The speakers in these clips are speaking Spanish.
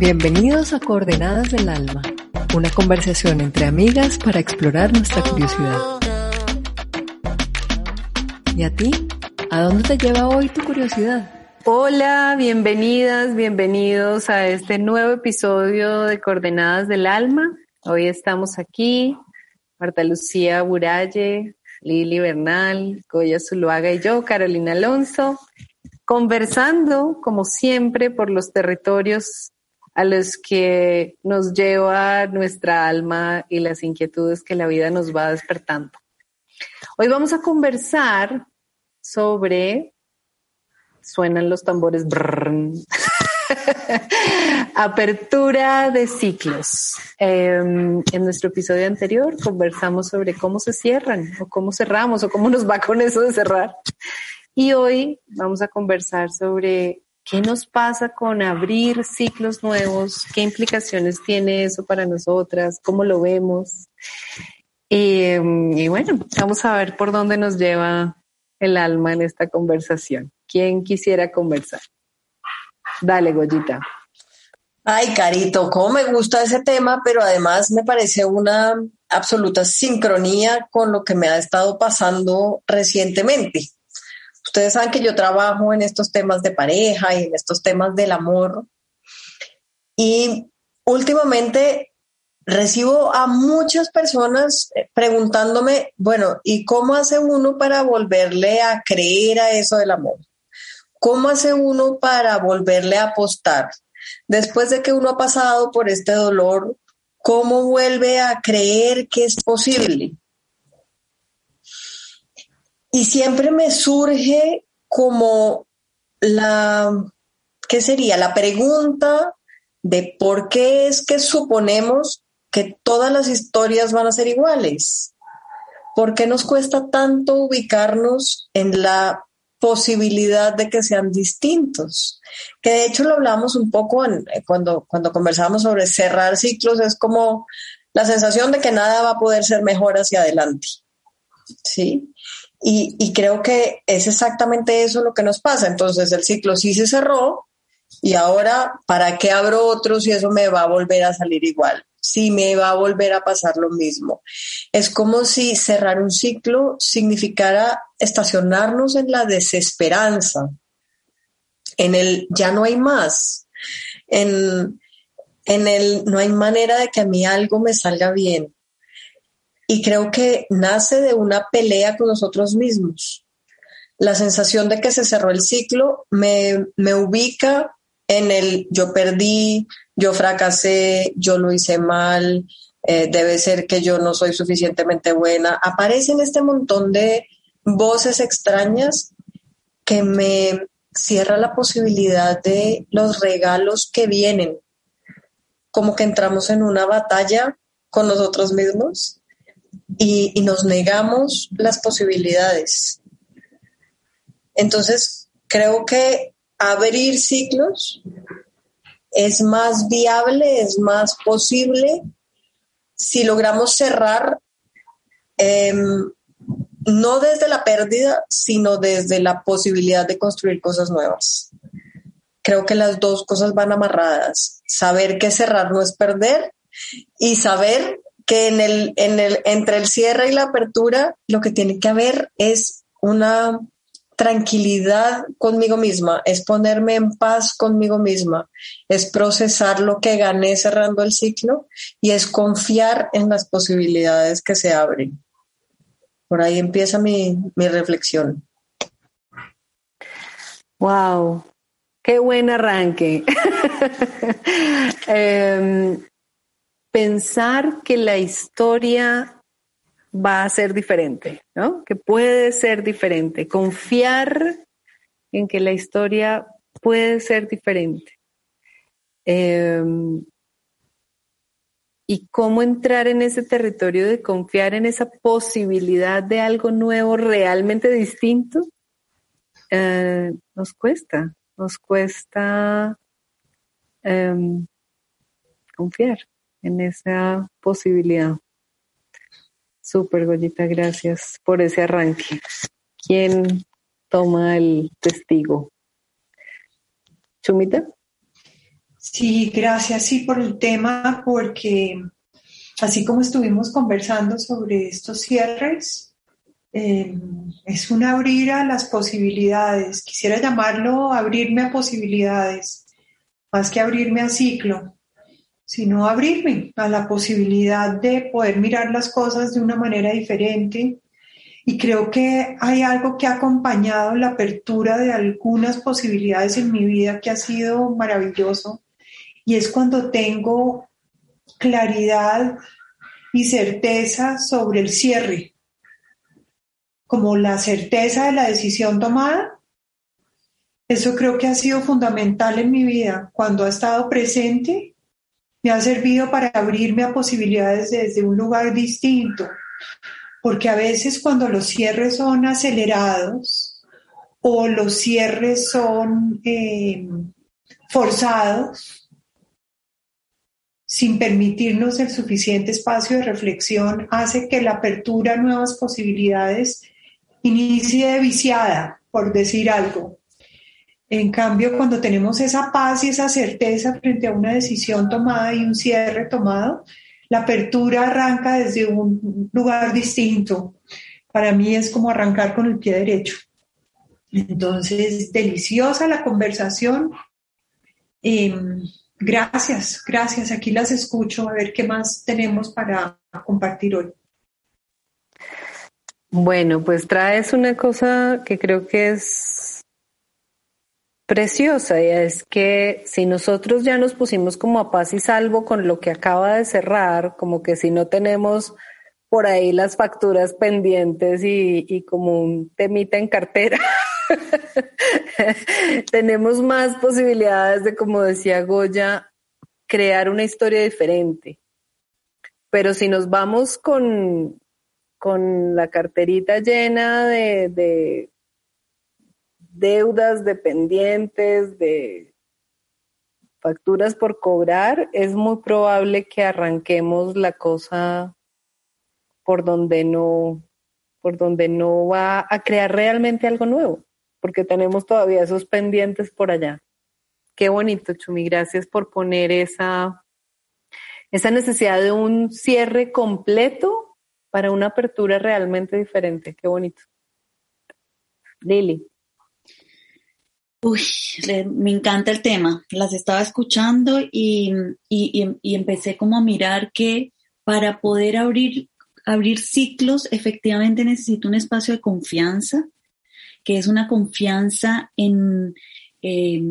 Bienvenidos a Coordenadas del Alma, una conversación entre amigas para explorar nuestra curiosidad. ¿Y a ti? ¿A dónde te lleva hoy tu curiosidad? Hola, bienvenidas, bienvenidos a este nuevo episodio de Coordenadas del Alma. Hoy estamos aquí, Marta Lucía Buralle, Lili Bernal, Goya Zuluaga y yo, Carolina Alonso, conversando, como siempre, por los territorios a los que nos lleva nuestra alma y las inquietudes que la vida nos va despertando. Hoy vamos a conversar sobre... Suenan los tambores. Apertura de ciclos. En nuestro episodio anterior conversamos sobre cómo se cierran o cómo cerramos o cómo nos va con eso de cerrar. Y hoy vamos a conversar sobre qué nos pasa con abrir ciclos nuevos, qué implicaciones tiene eso para nosotras, cómo lo vemos. Y bueno, vamos a ver por dónde nos lleva el alma en esta conversación. ¿Quién quisiera conversar? Dale, Goyita. Ay, Carito, cómo me gusta ese tema, pero además me parece una absoluta sincronía con lo que me ha estado pasando recientemente. Ustedes saben que yo trabajo en estos temas de pareja y en estos temas del amor. Y últimamente recibo a muchas personas preguntándome, bueno, ¿y cómo hace uno para volverle a creer a eso del amor? ¿Cómo hace uno para volverle a apostar? Después de que uno ha pasado por este dolor, ¿cómo vuelve a creer que es posible? Y siempre me surge como la pregunta de por qué es que suponemos que todas las historias van a ser iguales. ¿Por qué nos cuesta tanto ubicarnos en la posibilidad de que sean distintos? Que de hecho lo hablamos un poco cuando conversábamos sobre cerrar ciclos, es como la sensación de que nada va a poder ser mejor hacia adelante, ¿sí? Y creo que es exactamente eso lo que nos pasa. Entonces el ciclo sí se cerró y ahora, ¿para qué abro otro si eso me va a volver a salir igual? Si me va a volver a pasar lo mismo. Es como si cerrar un ciclo significara estacionarnos en la desesperanza, en el ya no hay más, en el no hay manera de que a mí algo me salga bien. Y creo que nace de una pelea con nosotros mismos. La sensación de que se cerró el ciclo me ubica en el yo perdí, yo fracasé, yo lo hice mal, debe ser que yo no soy suficientemente buena. Aparecen este montón de voces extrañas que me cierra la posibilidad de los regalos que vienen. Como que entramos en una batalla con nosotros mismos. Y nos negamos las posibilidades. Entonces, creo que abrir ciclos es más viable, es más posible si logramos cerrar, no desde la pérdida, sino desde la posibilidad de construir cosas nuevas. Creo que las dos cosas van amarradas. Saber que cerrar no es perder y saber que entre el cierre y la apertura lo que tiene que haber es una tranquilidad conmigo misma, es ponerme en paz conmigo misma, es procesar lo que gané cerrando el ciclo y es confiar en las posibilidades que se abren. Por ahí empieza mi reflexión. ¡Wow! ¡Qué buen arranque! Pensar que la historia va a ser diferente, ¿no? Que puede ser diferente. Confiar en que la historia puede ser diferente. Y cómo entrar en ese territorio de confiar en esa posibilidad de algo nuevo, realmente distinto, nos cuesta confiar en esa posibilidad. Súper, Goyita, gracias por ese arranque. ¿Quién toma el testigo? ¿Chumita? Sí, gracias, sí, por el tema, porque así como estuvimos conversando sobre estos cierres, es un abrir a las posibilidades. Quisiera llamarlo abrirme a posibilidades, más que abrirme a ciclo, sino abrirme a la posibilidad de poder mirar las cosas de una manera diferente. Y creo que hay algo que ha acompañado la apertura de algunas posibilidades en mi vida que ha sido maravilloso, y es cuando tengo claridad y certeza sobre el cierre, como la certeza de la decisión tomada. Eso creo que ha sido fundamental en mi vida. Cuando ha estado presente, me ha servido para abrirme a posibilidades desde un lugar distinto. Porque a veces cuando los cierres son acelerados o los cierres son forzados, sin permitirnos el suficiente espacio de reflexión, hace que la apertura a nuevas posibilidades inicie viciada, por decir algo. En cambio, cuando tenemos esa paz y esa certeza frente a una decisión tomada y un cierre tomado, la apertura arranca desde un lugar distinto. Para mí es como arrancar con el pie derecho. Entonces, deliciosa la conversación. Gracias. Aquí las escucho. A ver qué más tenemos para compartir hoy. Bueno, pues traes una cosa que creo que es preciosa, y es que si nosotros ya nos pusimos como a paz y salvo con lo que acaba de cerrar, como que si no tenemos por ahí las facturas pendientes y como un temita en cartera, tenemos más posibilidades de, como decía Goya, crear una historia diferente. Pero si nos vamos con la carterita llena de deudas, de pendientes, de facturas por cobrar, es muy probable que arranquemos la cosa por donde no va a crear realmente algo nuevo, porque tenemos todavía esos pendientes por allá. Qué bonito, Chumi, gracias por poner esa necesidad de un cierre completo para una apertura realmente diferente. Qué bonito. Lili. Uy, me encanta el tema. Las estaba escuchando y empecé como a mirar que para poder abrir ciclos, efectivamente necesito un espacio de confianza, que es una confianza en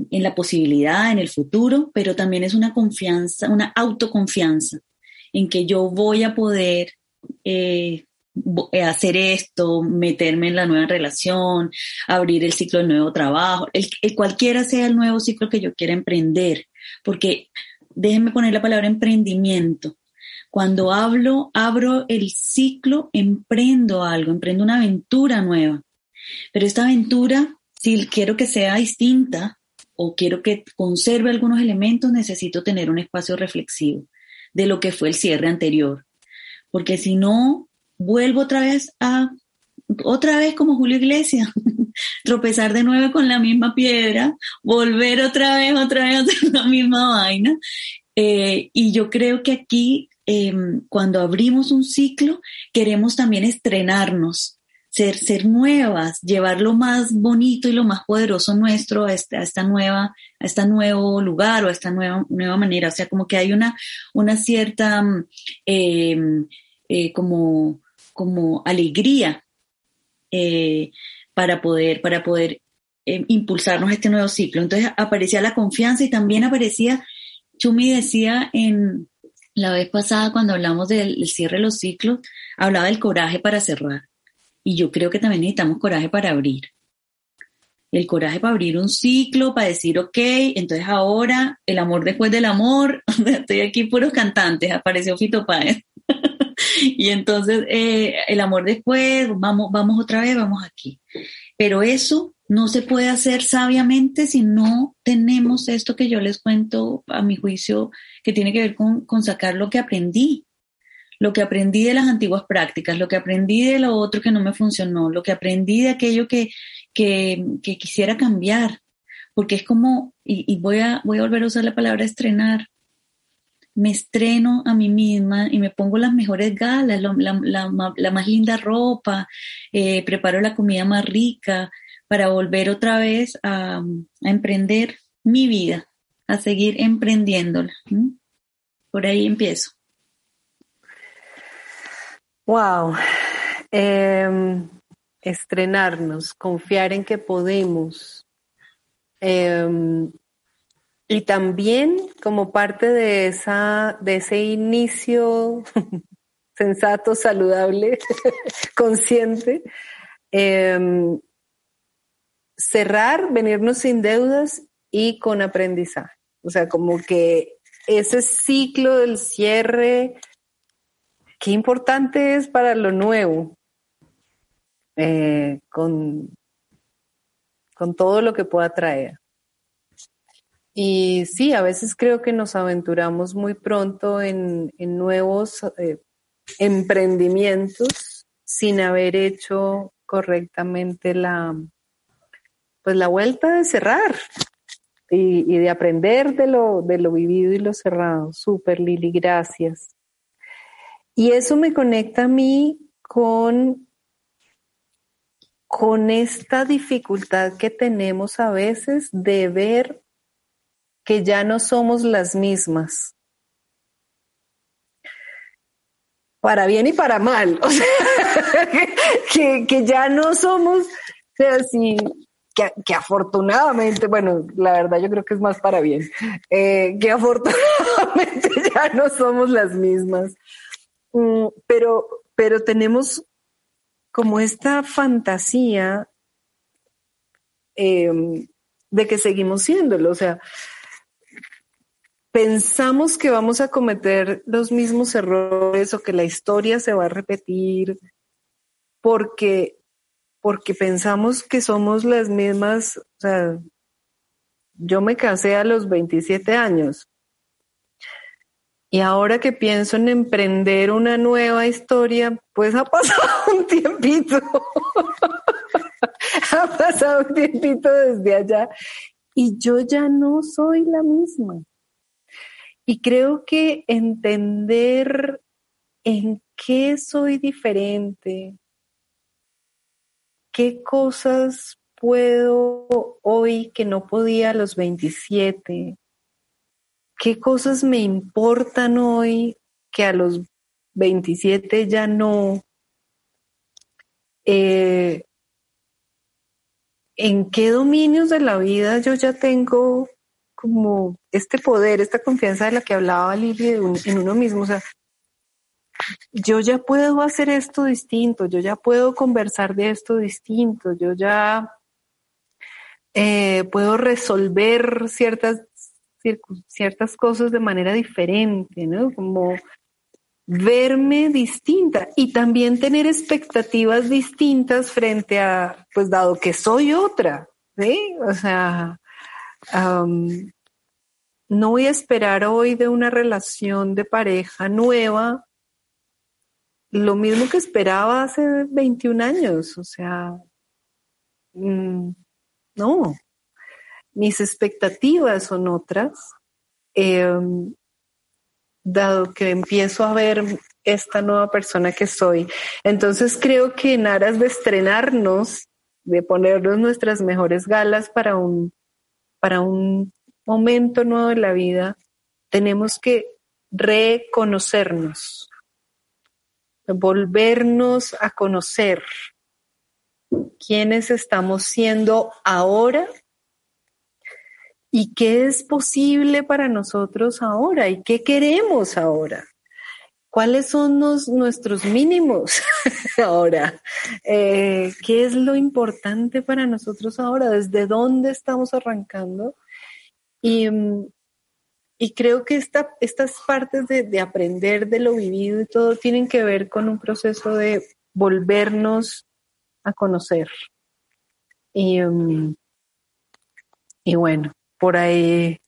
la posibilidad, en el futuro, pero también es una confianza, una autoconfianza, en que yo voy a poder hacer esto, meterme en la nueva relación, abrir el ciclo del nuevo trabajo, el cualquiera sea el nuevo ciclo que yo quiera emprender, porque déjenme poner la palabra emprendimiento. Cuando abro el ciclo, emprendo una aventura nueva, pero esta aventura, si quiero que sea distinta o quiero que conserve algunos elementos, necesito tener un espacio reflexivo de lo que fue el cierre anterior, porque si no, vuelvo otra vez como Julio Iglesias, tropezar de nuevo con la misma piedra, volver otra vez la misma vaina. Y yo creo que aquí, cuando abrimos un ciclo, queremos también estrenarnos, ser nuevas, llevar lo más bonito y lo más poderoso nuestro a este nuevo lugar o a esta nueva manera. O sea, como que hay una cierta como alegría para poder impulsarnos este nuevo ciclo. Entonces aparecía la confianza y también aparecía, Chumi decía en la vez pasada cuando hablamos del cierre de los ciclos, hablaba del coraje para cerrar, y yo creo que también necesitamos coraje para abrir. El coraje para abrir un ciclo, para decir, ok, entonces ahora el amor después del amor. Estoy aquí puros cantantes, apareció Fito Páez. Y entonces el amor después, vamos otra vez, vamos aquí. Pero eso no se puede hacer sabiamente si no tenemos esto que yo les cuento, a mi juicio, que tiene que ver con sacar lo que aprendí de las antiguas prácticas, lo que aprendí de lo otro que no me funcionó, lo que aprendí de aquello que quisiera cambiar, porque es como, y voy a volver a usar la palabra estrenar, me estreno a mí misma y me pongo las mejores galas, la más linda ropa, preparo la comida más rica para volver otra vez a emprender mi vida, a seguir emprendiéndola. ¿Mm? Por ahí empiezo. Wow. Estrenarnos, confiar en que podemos. Y también como parte de ese inicio sensato, saludable, consciente, cerrar, venirnos sin deudas y con aprendizaje. O sea, como que ese ciclo del cierre, qué importante es para lo nuevo, con todo lo que pueda traer. Y sí, a veces creo que nos aventuramos muy pronto en nuevos emprendimientos sin haber hecho correctamente la vuelta de cerrar y de aprender de lo vivido y lo cerrado. Súper, Lili, gracias. Y eso me conecta a mí con esta dificultad que tenemos a veces de ver que ya no somos las mismas. Para bien y para mal. O sea, que ya no somos, o sea, sí, que afortunadamente, bueno, la verdad yo creo que es más para bien, que afortunadamente ya no somos las mismas. Pero tenemos como esta fantasía de que seguimos siéndolo, o sea, pensamos que vamos a cometer los mismos errores o que la historia se va a repetir porque pensamos que somos las mismas. O sea, yo me casé a los 27 años y ahora que pienso en emprender una nueva historia, pues ha pasado un tiempito, ha pasado un tiempito desde allá y yo ya no soy la misma. Y creo que entender en qué soy diferente, qué cosas puedo hoy que no podía a los 27, qué cosas me importan hoy que a los 27 ya no, en qué dominios de la vida yo ya tengo como este poder, esta confianza de la que hablaba Lili en uno mismo. O sea, yo ya puedo hacer esto distinto, yo ya puedo conversar de esto distinto, yo ya puedo resolver ciertas cosas de manera diferente, ¿no? Como verme distinta y también tener expectativas distintas frente a, pues dado que soy otra, ¿sí? O sea, no voy a esperar hoy de una relación de pareja nueva lo mismo que esperaba hace 21 años, o sea, no, mis expectativas son otras, dado que empiezo a ver esta nueva persona que soy. Entonces creo que en aras de estrenarnos, de ponernos nuestras mejores galas para un momento nuevo de la vida, tenemos que reconocernos, volvernos a conocer quiénes estamos siendo ahora y qué es posible para nosotros ahora y qué queremos ahora, cuáles son nuestros mínimos ahora, qué es lo importante para nosotros ahora, desde dónde estamos arrancando. Y creo que estas partes de aprender de lo vivido y todo tienen que ver con un proceso de volvernos a conocer. Y bueno, por ahí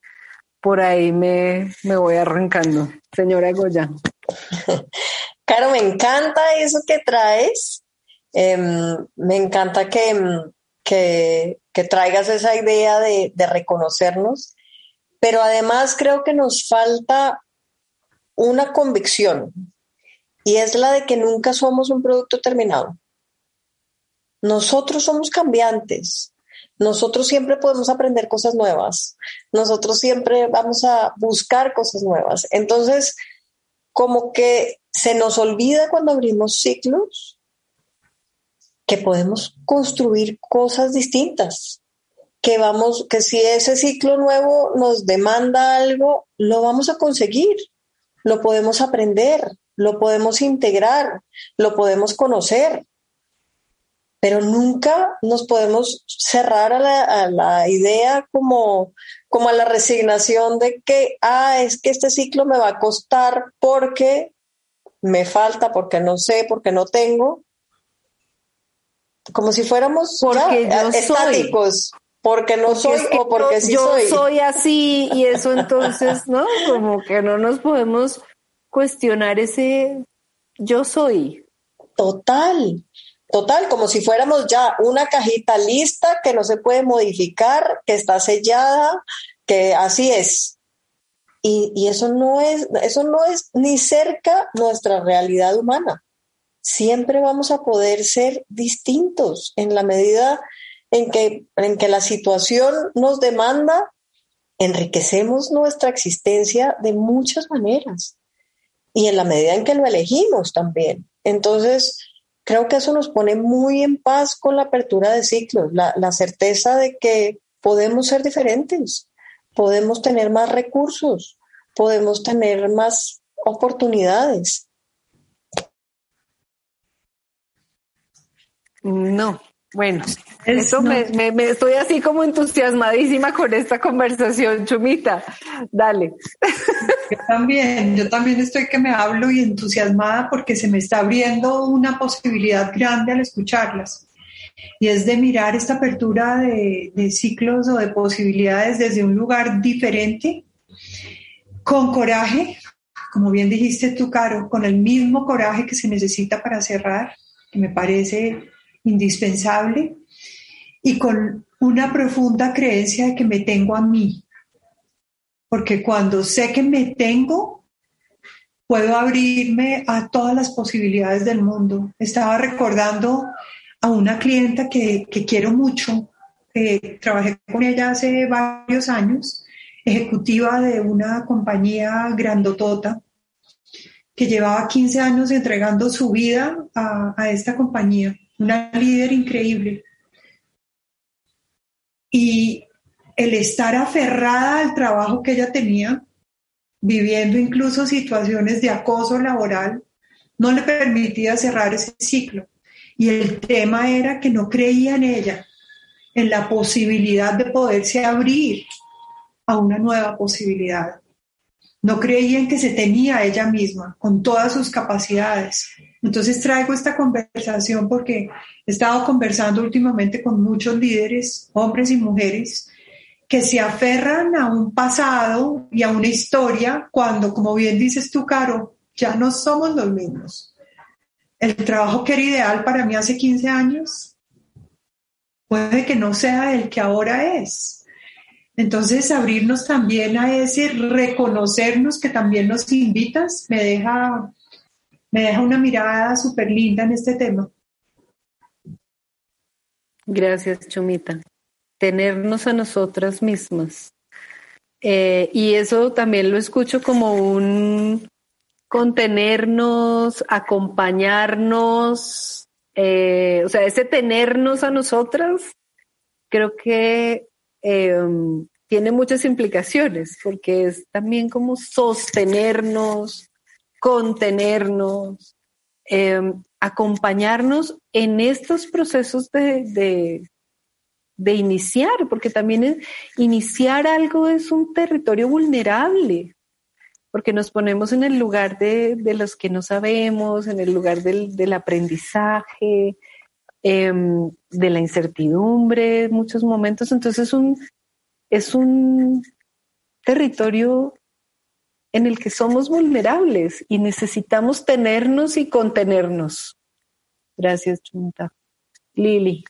me voy arrancando. Señora Goya. Caro, me encanta eso que traes. Me encanta que que traigas esa idea de reconocernos, pero además creo que nos falta una convicción, y es la de que nunca somos un producto terminado. Nosotros somos cambiantes, nosotros siempre podemos aprender cosas nuevas, nosotros siempre vamos a buscar cosas nuevas. Entonces, como que se nos olvida cuando abrimos ciclos que podemos construir cosas distintas, que si ese ciclo nuevo nos demanda algo, lo vamos a conseguir, lo podemos aprender, lo podemos integrar, lo podemos conocer, pero nunca nos podemos cerrar a la idea como a la resignación de que, es que este ciclo me va a costar porque me falta, porque no sé, porque no tengo, como si fuéramos estáticos. Porque no soy o porque sí soy. Yo soy así, y eso entonces, ¿no? Como que no nos podemos cuestionar ese yo soy. Total, como si fuéramos ya una cajita lista que no se puede modificar, que está sellada, que así es. Y eso no es ni cerca nuestra realidad humana. Siempre vamos a poder ser distintos en la medida en que la situación nos demanda. Enriquecemos nuestra existencia de muchas maneras y en la medida en que lo elegimos también. Entonces, creo que eso nos pone muy en paz con la apertura de ciclos, la certeza de que podemos ser diferentes, podemos tener más recursos, podemos tener más oportunidades. No. Bueno, eso no. me estoy así como entusiasmadísima con esta conversación, Chumita. Dale. Yo también estoy que me hablo y entusiasmada porque se me está abriendo una posibilidad grande al escucharlas. Y es de mirar esta apertura de ciclos o de posibilidades desde un lugar diferente, con coraje, como bien dijiste tú, Caro, con el mismo coraje que se necesita para cerrar, que me parece indispensable, y con una profunda creencia de que me tengo a mí, porque cuando sé que me tengo, puedo abrirme a todas las posibilidades del mundo. Estaba recordando a una clienta que quiero mucho, trabajé con ella hace varios años, ejecutiva de una compañía grandotota, que llevaba 15 años entregando su vida a esta compañía. Una líder increíble. Y el estar aferrada al trabajo que ella tenía, viviendo incluso situaciones de acoso laboral, no le permitía cerrar ese ciclo. Y el tema era que no creía en ella, en la posibilidad de poderse abrir a una nueva posibilidad. No creía en que se tenía ella misma, con todas sus capacidades. Entonces traigo esta conversación porque he estado conversando últimamente con muchos líderes, hombres y mujeres, que se aferran a un pasado y a una historia cuando, como bien dices tú, Caro, ya no somos los mismos. El trabajo que era ideal para mí hace 15 años puede que no sea el que ahora es. Entonces, abrirnos también a ese reconocernos que también nos invitas, me deja una mirada súper linda en este tema. Gracias, Chumita. Tenernos a nosotras mismas. Y eso también lo escucho como un contenernos, acompañarnos, o sea, ese tenernos a nosotras, creo que tiene muchas implicaciones, porque es también como sostenernos, contenernos, acompañarnos en estos procesos de iniciar, porque también iniciar algo es un territorio vulnerable, porque nos ponemos en el lugar de los que no sabemos, en el lugar del aprendizaje, de la incertidumbre en muchos momentos. Entonces es un territorio en el que somos vulnerables y necesitamos tenernos y contenernos. Gracias, Chumita. Lili.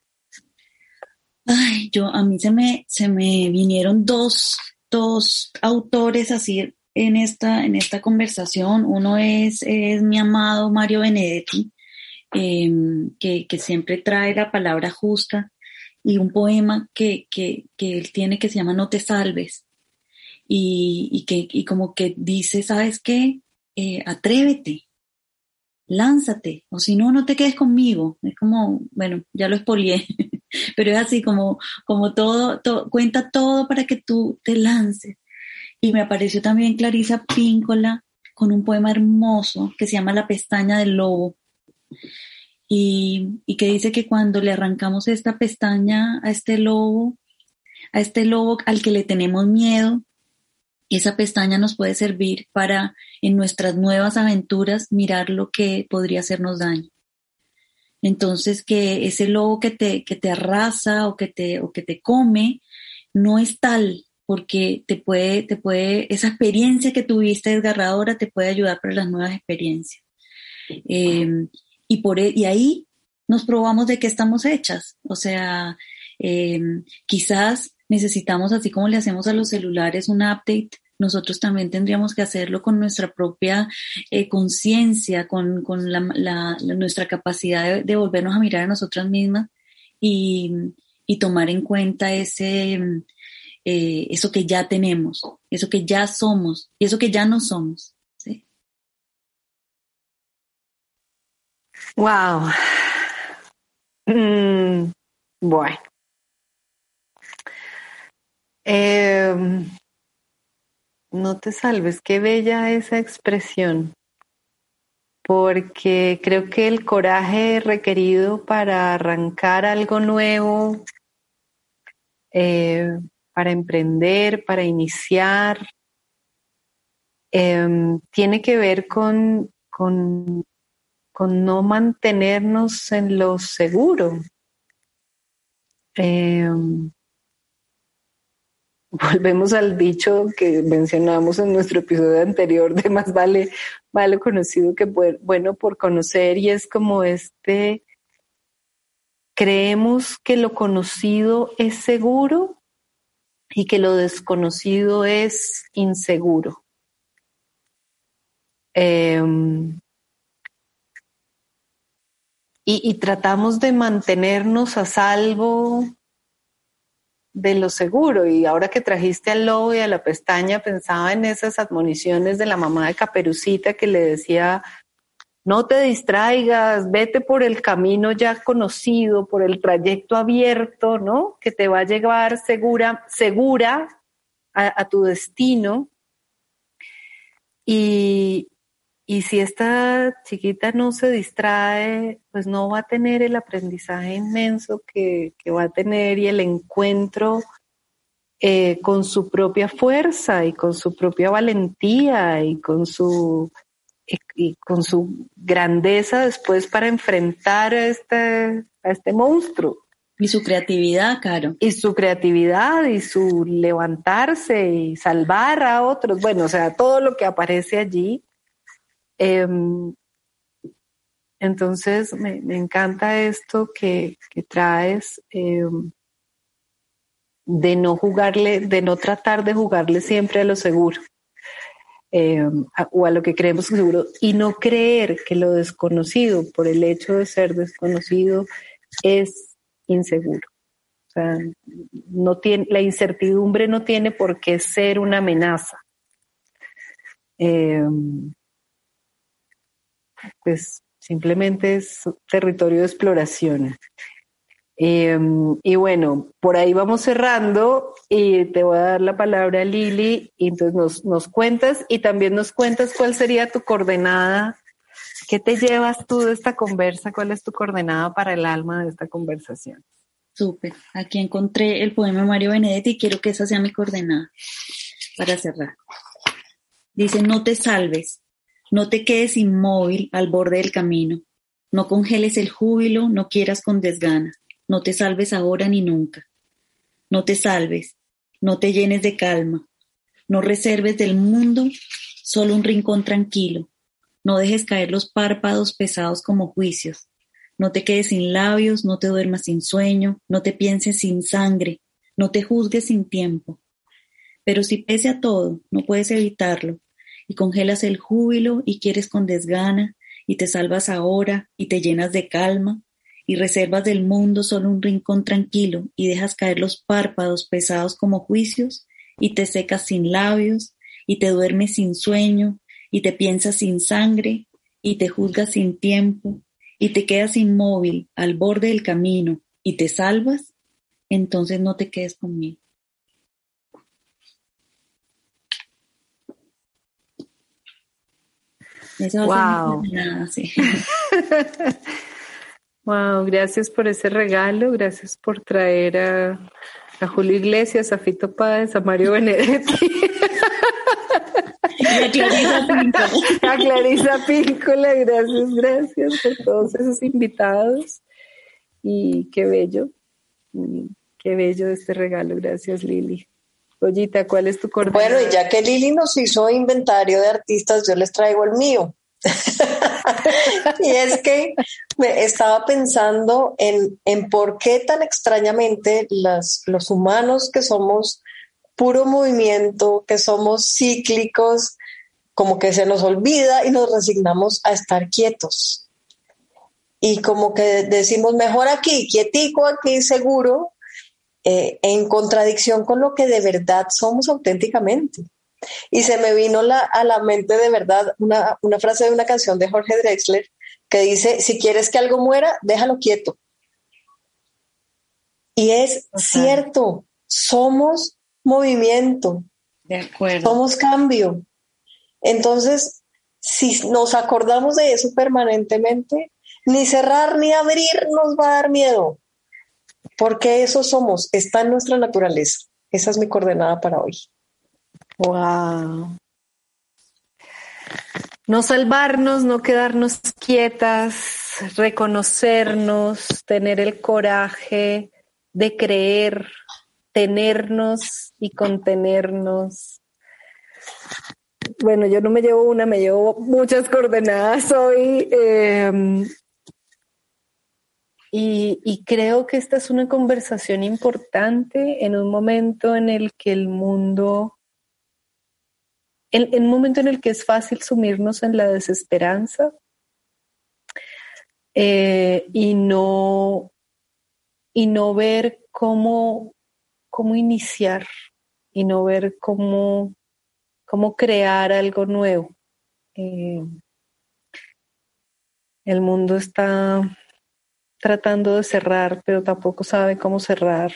Ay, a mí se me vinieron dos autores así en esta conversación. Uno es mi amado Mario Benedetti, que siempre trae la palabra justa, y un poema que él tiene que se llama No te salves, y como que dice, ¿sabes qué? Atrévete, lánzate, o si no, no te quedes conmigo. Es como, bueno, ya lo expolié, pero es así como todo, cuenta todo para que tú te lances. Y me apareció también Clarissa Pinkola con un poema hermoso que se llama La pestaña del lobo, y que dice que cuando le arrancamos esta pestaña a este lobo al que le tenemos miedo, esa pestaña nos puede servir para, en nuestras nuevas aventuras, mirar lo que podría hacernos daño. Entonces, que ese lobo que te arrasa o que te come no es tal, porque te puede esa experiencia que tuviste desgarradora te puede ayudar para las nuevas experiencias. Y ahí nos probamos de qué estamos hechas. O sea, quizás necesitamos, así como le hacemos a los celulares un update, nosotros también tendríamos que hacerlo con nuestra propia conciencia, con nuestra capacidad de volvernos a mirar a nosotras mismas y tomar en cuenta eso que ya tenemos, eso que ya somos y eso que ya no somos. Wow. Bueno. No te salves, qué bella esa expresión, porque creo que el coraje requerido para arrancar algo nuevo, para emprender, para iniciar, tiene que ver con no mantenernos en lo seguro. Volvemos al dicho que mencionamos en nuestro episodio anterior de más vale malo conocido que bueno por conocer, y es como creemos que lo conocido es seguro y que lo desconocido es inseguro. Y tratamos de mantenernos a salvo de lo seguro. Y ahora que trajiste al lobo y a la pestaña, pensaba en esas admoniciones de la mamá de Caperucita que le decía, no te distraigas, vete por el camino ya conocido, por el trayecto abierto, ¿no? Que te va a llevar segura a tu destino. Y si esta chiquita no se distrae, pues no va a tener el aprendizaje inmenso que va a tener, y el encuentro con su propia fuerza y con su propia valentía y con su grandeza después para enfrentar a este monstruo. Y su creatividad, Caro. Y su creatividad y su levantarse y salvar a otros. Bueno, o sea, todo lo que aparece allí. Entonces me encanta esto que traes, de no tratar de jugarle siempre a lo seguro, o a lo que creemos seguro, y no creer que lo desconocido, por el hecho de ser desconocido, es inseguro. O sea, la incertidumbre no tiene por qué ser una amenaza. Pues simplemente es territorio de exploración. Y bueno, por ahí vamos cerrando, y te voy a dar la palabra a Lili, y entonces nos cuentas, y también nos cuentas cuál sería tu coordenada, qué te llevas tú de esta conversa, cuál es tu coordenada para el alma de esta conversación. Súper, aquí encontré el poema de Mario Benedetti y quiero que esa sea mi coordenada para cerrar. Dice, no te salves. No te quedes inmóvil al borde del camino. No congeles el júbilo, no quieras con desgana. No te salves ahora ni nunca. No te salves, no te llenes de calma. No reserves del mundo solo un rincón tranquilo. No dejes caer los párpados pesados como juicios. No te quedes sin labios, no te duermas sin sueño, no te pienses sin sangre, no te juzgues sin tiempo. Pero si pese a todo, no puedes evitarlo, y congelas el júbilo y quieres con desgana, y te salvas ahora, y te llenas de calma, y reservas del mundo solo un rincón tranquilo, y dejas caer los párpados pesados como juicios, y te secas sin labios, y te duermes sin sueño, y te piensas sin sangre, y te juzgas sin tiempo, y te quedas inmóvil al borde del camino y te salvas, entonces no te quedes conmigo. Eso wow. Nada, sí. Wow, gracias por ese regalo, gracias por traer a Julio Iglesias, a Fito Páez, a Mario Benedetti. Y a Clarissa Pinkola. A Clarissa Pinkola, gracias por todos esos invitados. Y qué bello este regalo. Gracias, Lili. Ollita, ¿cuál es tu coordenada? Bueno, y ya que Lili nos hizo inventario de artistas, yo les traigo el mío. Y es que estaba pensando en por qué tan extrañamente los humanos que somos puro movimiento, que somos cíclicos, como que se nos olvida y nos resignamos a estar quietos. Y como que decimos, mejor aquí, quietico aquí, seguro, en contradicción con lo que de verdad somos auténticamente. Y se me vino a la mente de verdad una frase de una canción de Jorge Drexler que dice, si quieres que algo muera, déjalo quieto. Y es cierto, somos movimiento, de acuerdo. Somos cambio. Entonces, si nos acordamos de eso permanentemente, ni cerrar ni abrir nos va a dar miedo, porque eso somos, está en nuestra naturaleza. Esa es mi coordenada para hoy. Wow. No salvarnos, no quedarnos quietas, reconocernos, tener el coraje de creer, tenernos y contenernos. Bueno, yo no me llevo una, me llevo muchas coordenadas hoy. Y creo que esta es una conversación importante en un momento en el que el mundo, en un momento en el que es fácil sumirnos en la desesperanza y no ver cómo iniciar y no ver cómo crear algo nuevo. El mundo está tratando de cerrar, pero tampoco sabe cómo cerrar.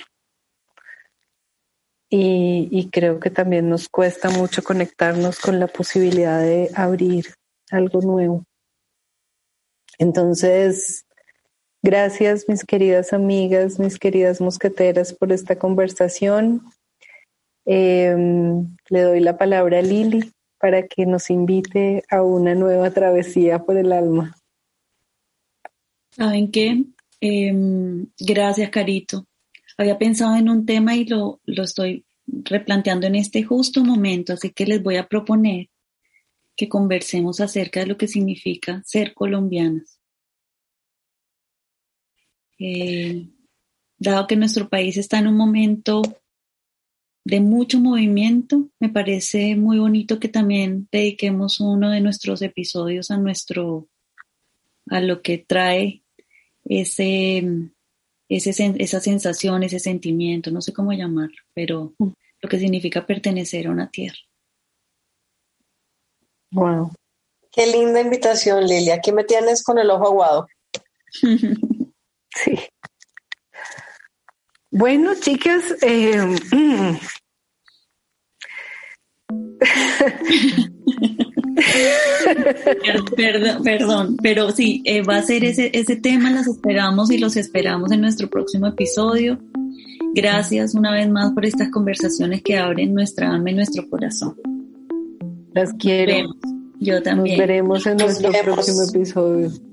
Y creo que también nos cuesta mucho conectarnos con la posibilidad de abrir algo nuevo. Entonces, gracias, mis queridas amigas, mis queridas mosqueteras, por esta conversación. Le doy la palabra a Lili para que nos invite a una nueva travesía por el alma. ¿Saben qué? Gracias, Carito. Había pensado en un tema y lo estoy replanteando en este justo momento, así que les voy a proponer que conversemos acerca de lo que significa ser colombianas. Dado que nuestro país está en un momento de mucho movimiento, me parece muy bonito que también dediquemos uno de nuestros episodios a lo que trae esa sensación, ese sentimiento, no sé cómo llamarlo, pero lo que significa pertenecer a una tierra. Wow. Qué linda invitación, Lilia. Aquí me tienes con el ojo aguado. Sí. Bueno, chicas, perdón, pero sí, va a ser ese tema, las esperamos y los esperamos en nuestro próximo episodio. Gracias una vez más por estas conversaciones que abren nuestra alma y nuestro corazón. Las quiero. Yo también. Nos veremos en nuestro próximo episodio.